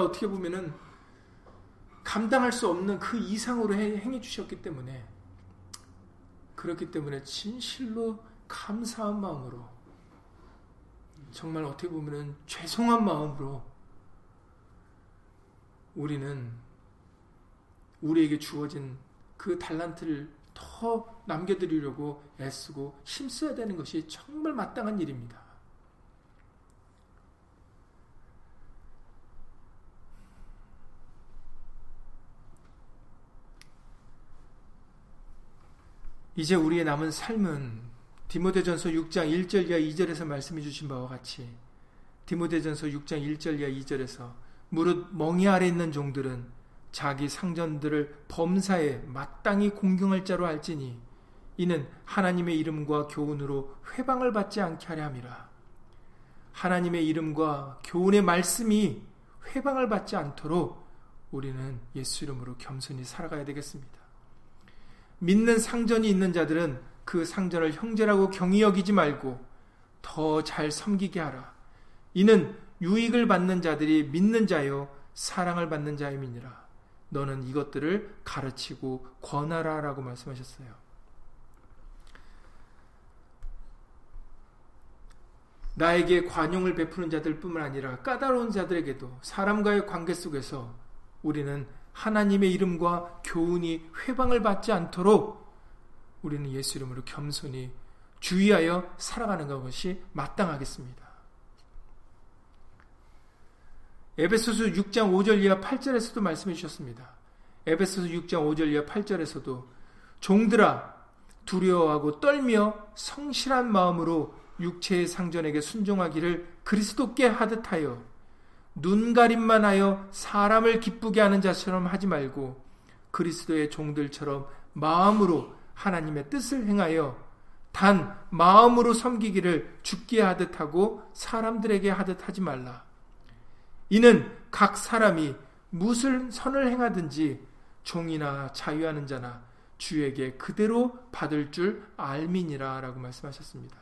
어떻게 보면은 감당할 수 없는 그 이상으로 행해 주셨기 때문에, 그렇기 때문에 진실로 감사한 마음으로, 정말 어떻게 보면은 죄송한 마음으로 우리는 우리에게 주어진 그 달란트를 더 남겨드리려고 애쓰고 힘써야 되는 것이 정말 마땅한 일입니다. 이제 우리의 남은 삶은 디모데전서 6장 1절 이하 2절에서 말씀해 주신 바와 같이, 디모데전서 6장 1절 이하 2절에서 무릇 멍이 아래 있는 종들은 자기 상전들을 범사에 마땅히 공경할 자로 알지니, 이는 하나님의 이름과 교훈으로 회방을 받지 않게 하려 함이라. 하나님의 이름과 교훈의 말씀이 회방을 받지 않도록 우리는 예수 이름으로 겸손히 살아가야 되겠습니다. 믿는 상전이 있는 자들은 그 상전을 형제라고 경히 여기지 말고 더 잘 섬기게 하라. 이는 유익을 받는 자들이 믿는 자요 사랑을 받는 자임이니라. 너는 이것들을 가르치고 권하라 라고 말씀하셨어요. 나에게 관용을 베푸는 자들 뿐만 아니라 까다로운 자들에게도 사람과의 관계 속에서 우리는 하나님의 이름과 교훈이 회방을 받지 않도록 우리는 예수 이름으로 겸손히 주의하여 살아가는 것이 마땅하겠습니다. 에베소서 6장 5절 이하 8절에서도 말씀해 주셨습니다. 에베소서 6장 5절 이하 8절에서도 종들아 두려워하고 떨며 성실한 마음으로 육체의 상전에게 순종하기를 그리스도께 하듯하여 눈가림만 하여 사람을 기쁘게 하는 자처럼 하지 말고 그리스도의 종들처럼 마음으로 하나님의 뜻을 행하여 단 마음으로 섬기기를 주께 하듯하고 사람들에게 하듯하지 말라. 이는 각 사람이 무슨 선을 행하든지 종이나 자유하는 자나 주에게 그대로 받을 줄 알미니라 라고 말씀하셨습니다.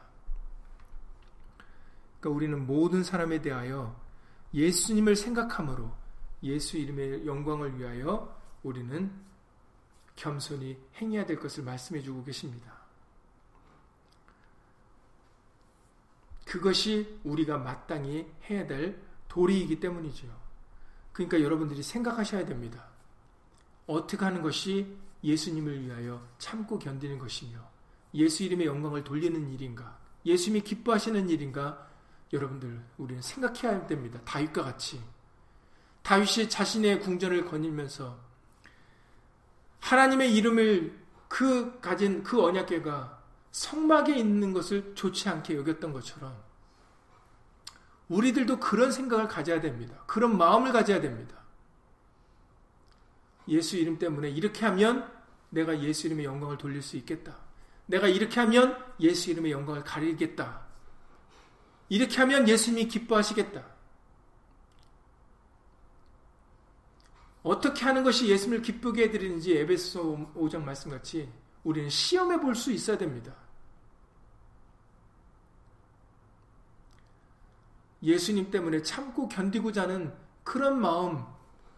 그러니까 우리는 모든 사람에 대하여 예수님을 생각함으로 예수 이름의 영광을 위하여 우리는 겸손히 행해야 될 것을 말씀해 주고 계십니다. 그것이 우리가 마땅히 해야 될 도리이기 때문이죠. 그러니까 여러분들이 생각하셔야 됩니다. 어떻게 하는 것이 예수님을 위하여 참고 견디는 것이며 예수 이름의 영광을 돌리는 일인가, 예수님이 기뻐하시는 일인가, 여러분들 우리는 생각해야 됩니다. 다윗과 같이, 다윗이 자신의 궁전을 거닐면서 하나님의 이름을 그 가진 그 언약궤가 성막에 있는 것을 좋지 않게 여겼던 것처럼 우리들도 그런 생각을 가져야 됩니다. 그런 마음을 가져야 됩니다. 예수 이름 때문에 이렇게 하면 내가 예수 이름의 영광을 돌릴 수 있겠다. 내가 이렇게 하면 예수 이름의 영광을 가리겠다. 이렇게 하면 예수님이 기뻐하시겠다. 어떻게 하는 것이 예수님을 기쁘게 해드리는지 에베소서 5장 말씀같이 우리는 시험해 볼 수 있어야 됩니다. 예수님 때문에 참고 견디고자 하는 그런 마음,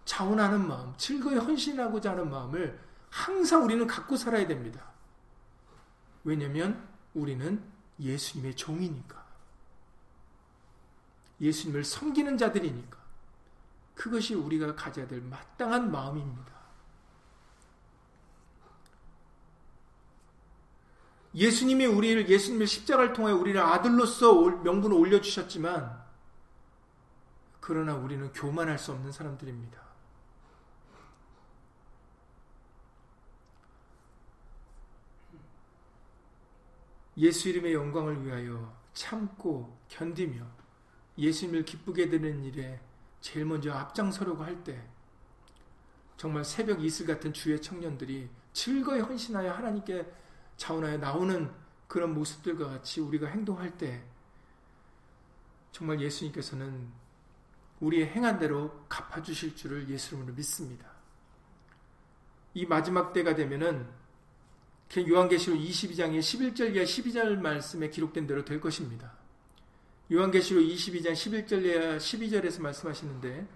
자원하는 마음, 즐거이 헌신하고자 하는 마음을 항상 우리는 갖고 살아야 됩니다. 왜냐하면 우리는 예수님의 종이니까. 예수님을 섬기는 자들이니까. 그것이 우리가 가져야 될 마땅한 마음입니다. 예수님이 우리를, 예수님의 십자가를 통해 우리를 아들로서 명분을 올려주셨지만, 그러나 우리는 교만할 수 없는 사람들입니다. 예수 이름의 영광을 위하여 참고 견디며 예수님을 기쁘게 드리는 일에 제일 먼저 앞장서려고 할 때, 정말 새벽 이슬 같은 주의 청년들이 즐거이 헌신하여 하나님께 자원하여 나오는 그런 모습들과 같이 우리가 행동할 때, 정말 예수님께서는 우리의 행한 대로 갚아주실 줄을 예수님으로 믿습니다. 이 마지막 때가 되면은 요한계시록 22장의 11절 이하 12절 말씀에 기록된 대로 될 것입니다. 요한계시록 22장 11절 이하 12절에서 말씀하시는데,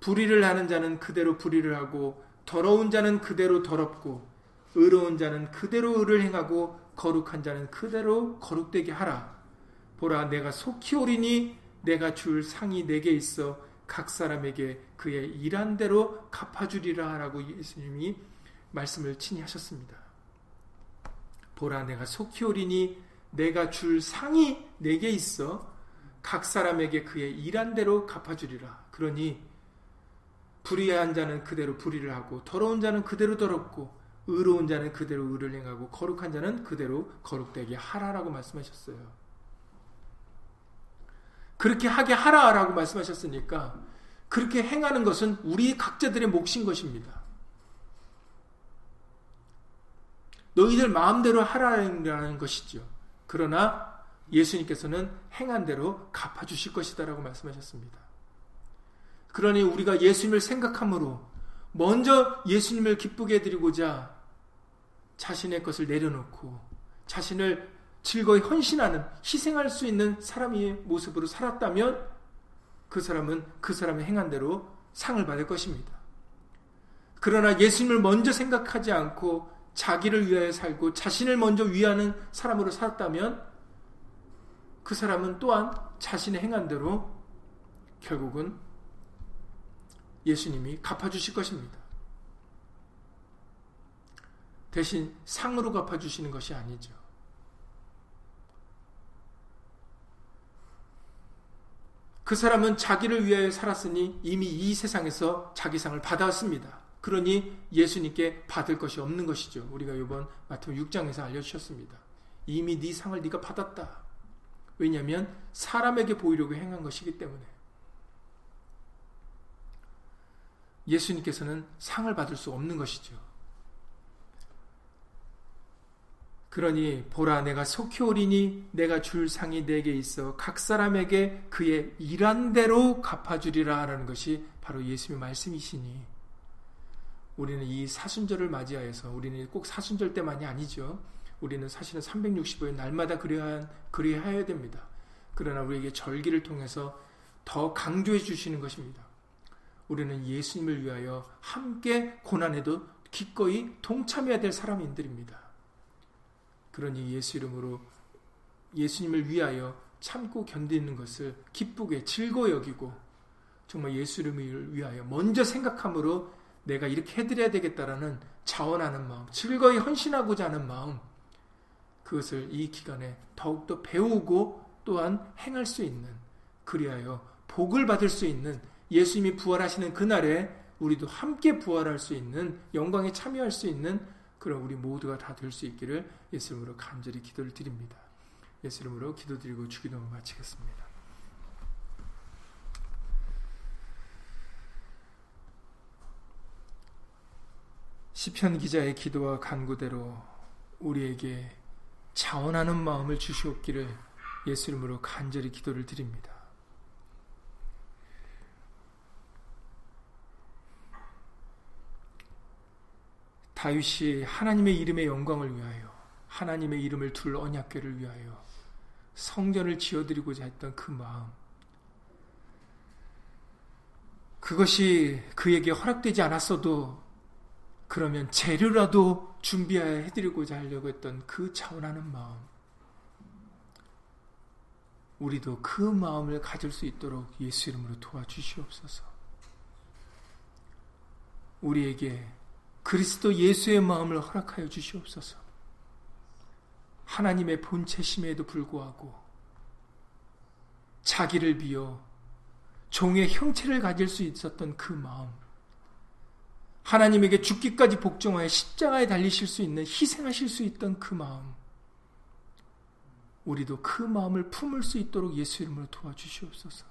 불의를 하는 자는 그대로 불의를 하고, 더러운 자는 그대로 더럽고, 의로운 자는 그대로 의를 행하고, 거룩한 자는 그대로 거룩되게 하라. 보라, 내가 속히 오리니 내가 줄 상이 내게 있어 각 사람에게 그의 일한 대로 갚아주리라 하라고 예수님이 말씀을 친히 하셨습니다. 보라, 내가 속히 오리니 내가 줄 상이 내게 있어 각 사람에게 그의 일한 대로 갚아주리라. 그러니 불의한 자는 그대로 불의를 하고, 더러운 자는 그대로 더럽고, 의로운 자는 그대로 의를 행하고, 거룩한 자는 그대로 거룩되게 하라라고 말씀하셨어요. 그렇게 하게 하라라고 말씀하셨으니까 그렇게 행하는 것은 우리 각자들의 몫인 것입니다. 너희들 마음대로 하라는 것이죠. 그러나 예수님께서는 행한 대로 갚아주실 것이다 라고 말씀하셨습니다. 그러니 우리가 예수님을 생각함으로 먼저 예수님을 기쁘게 해드리고자 자신의 것을 내려놓고 자신을 즐거이 헌신하는, 희생할 수 있는 사람의 모습으로 살았다면 그 사람은 그 사람의 행한 대로 상을 받을 것입니다. 그러나 예수님을 먼저 생각하지 않고 자기를 위하여 살고 자신을 먼저 위하는 사람으로 살았다면 그 사람은 또한 자신의 행한 대로 결국은 예수님이 갚아주실 것입니다. 대신 상으로 갚아주시는 것이 아니죠. 그 사람은 자기를 위하여 살았으니 이미 이 세상에서 자기 상을 받았습니다. 그러니 예수님께 받을 것이 없는 것이죠. 우리가 이번 마태복음 6장에서 알려주셨습니다. 이미 네 상을 네가 받았다. 왜냐하면 사람에게 보이려고 행한 것이기 때문에. 예수님께서는 상을 받을 수 없는 것이죠. 그러니 보라, 내가 속히 오리니 내가 줄 상이 내게 있어 각 사람에게 그의 일한 대로 갚아주리라 하라는 것이 바로 예수님의 말씀이시니, 우리는 이 사순절을 맞이하여서, 우리는 꼭 사순절 때만이 아니죠. 우리는 사실은 365일 날마다 그리하여야 됩니다. 그러나 우리에게 절기를 통해서 더 강조해 주시는 것입니다. 우리는 예수님을 위하여 함께 고난에도 기꺼이 동참해야 될 사람인들입니다. 그러니 예수 이름으로 예수님을 위하여 참고 견디는 것을 기쁘게 즐거워 여기고, 정말 예수 이름을 위하여 먼저 생각함으로 내가 이렇게 해드려야 되겠다라는 자원하는 마음, 즐거이 헌신하고자 하는 마음, 그것을 이 기간에 더욱더 배우고 또한 행할 수 있는, 그리하여 복을 받을 수 있는, 예수님이 부활하시는 그날에 우리도 함께 부활할 수 있는, 영광에 참여할 수 있는 그런 우리 모두가 다 될 수 있기를 예수 이름으로 간절히 기도를 드립니다. 예수 이름으로 기도드리고 주기도문 마치겠습니다. 시편 기자의 기도와 간구대로 우리에게 자원하는 마음을 주시옵기를 예수 이름으로 간절히 기도를 드립니다. 다윗이 하나님의 이름의 영광을 위하여, 하나님의 이름을 둘 언약궤를 위하여 성전을 지어드리고자 했던 그 마음, 그것이 그에게 허락되지 않았어도 그러면 재료라도 준비해드리고자 하려고 했던 그 차원하는 마음, 우리도 그 마음을 가질 수 있도록 예수 이름으로 도와주시옵소서. 우리에게 그리스도 예수의 마음을 허락하여 주시옵소서. 하나님의 본체심에도 불구하고 자기를 비워 종의 형체를 가질 수 있었던 그 마음, 하나님에게 죽기까지 복종하여 십자가에 달리실 수 있는, 희생하실 수 있던 그 마음, 우리도 그 마음을 품을 수 있도록 예수 이름으로 도와주시옵소서.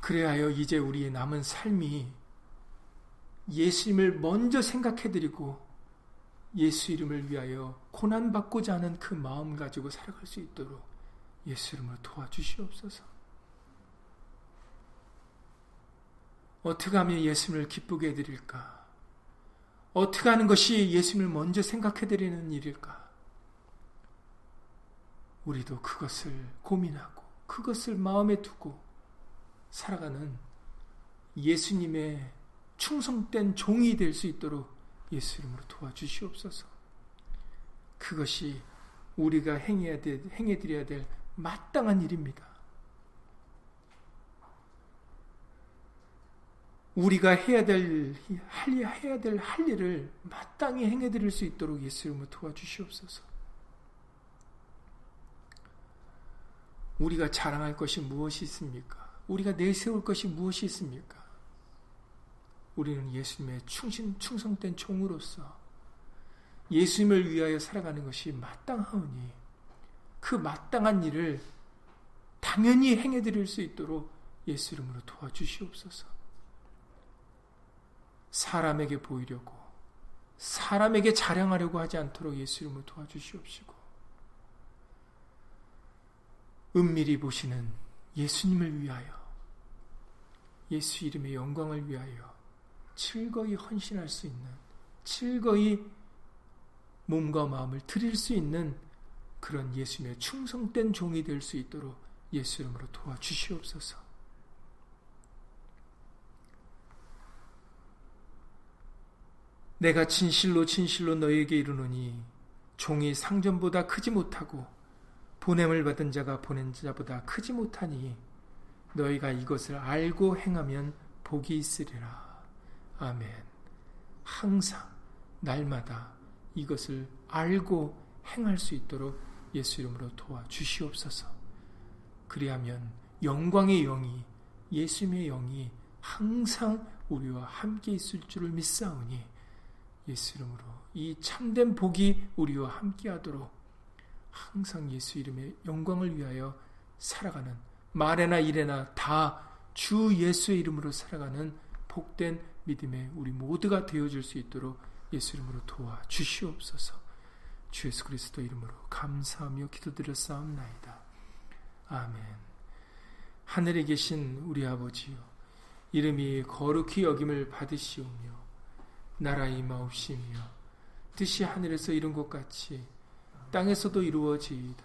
그래하여 이제 우리의 남은 삶이 예수님을 먼저 생각해드리고 예수 이름을 위하여 고난받고자 하는 그 마음 가지고 살아갈 수 있도록 예수 이름으로 도와주시옵소서. 어떻게 하면 예수님을 기쁘게 해드릴까? 어떻게 하는 것이 예수님을 먼저 생각해드리는 일일까? 우리도 그것을 고민하고 그것을 마음에 두고 살아가는 예수님의 충성된 종이 될 수 있도록 예수 이름으로 도와주시옵소서. 그것이 우리가 행해드려야 될 마땅한 일입니다. 우리가 해야 될 할 일을 마땅히 행해드릴 수 있도록 예수 이름으로 도와주시옵소서. 우리가 자랑할 것이 무엇이 있습니까? 우리가 내세울 것이 무엇이 있습니까? 우리는 예수님의 충성된 종으로서 예수님을 위하여 살아가는 것이 마땅하오니 그 마땅한 일을 당연히 행해드릴 수 있도록 예수 이름으로 도와주시옵소서. 사람에게 보이려고, 사람에게 자랑하려고 하지 않도록 예수 이름으로 도와주시옵시고, 은밀히 보시는 예수님을 위하여, 예수 이름의 영광을 위하여 즐거이 헌신할 수 있는, 즐거이 몸과 마음을 드릴 수 있는 그런 예수님의 충성된 종이 될 수 있도록 예수 이름으로 도와주시옵소서. 내가 진실로 너희에게 이르노니 종이 상전보다 크지 못하고 보냄을 받은 자가 보낸 자보다 크지 못하니 너희가 이것을 알고 행하면 복이 있으리라. 아멘. 항상 날마다 이것을 알고 행할 수 있도록 예수 이름으로 도와주시옵소서. 그리하면 영광의 영이, 예수님의 영이 항상 우리와 함께 있을 줄을 믿사오니 예수 이름으로 이 참된 복이 우리와 함께하도록 항상 예수 이름의 영광을 위하여 살아가는, 말에나 일에나 다 주 예수의 이름으로 살아가는 복된 믿음의 우리 모두가 되어줄 수 있도록 예수 이름으로 도와주시옵소서. 주 예수 그리스도 이름으로 감사하며 기도드렸사옵나이다. 아멘. 하늘에 계신 우리 아버지요, 이름이 거룩히 여김을 받으시오며 나라 임하옵시며 뜻이 하늘에서 이룬 것 같이 땅에서도 이루어지이다.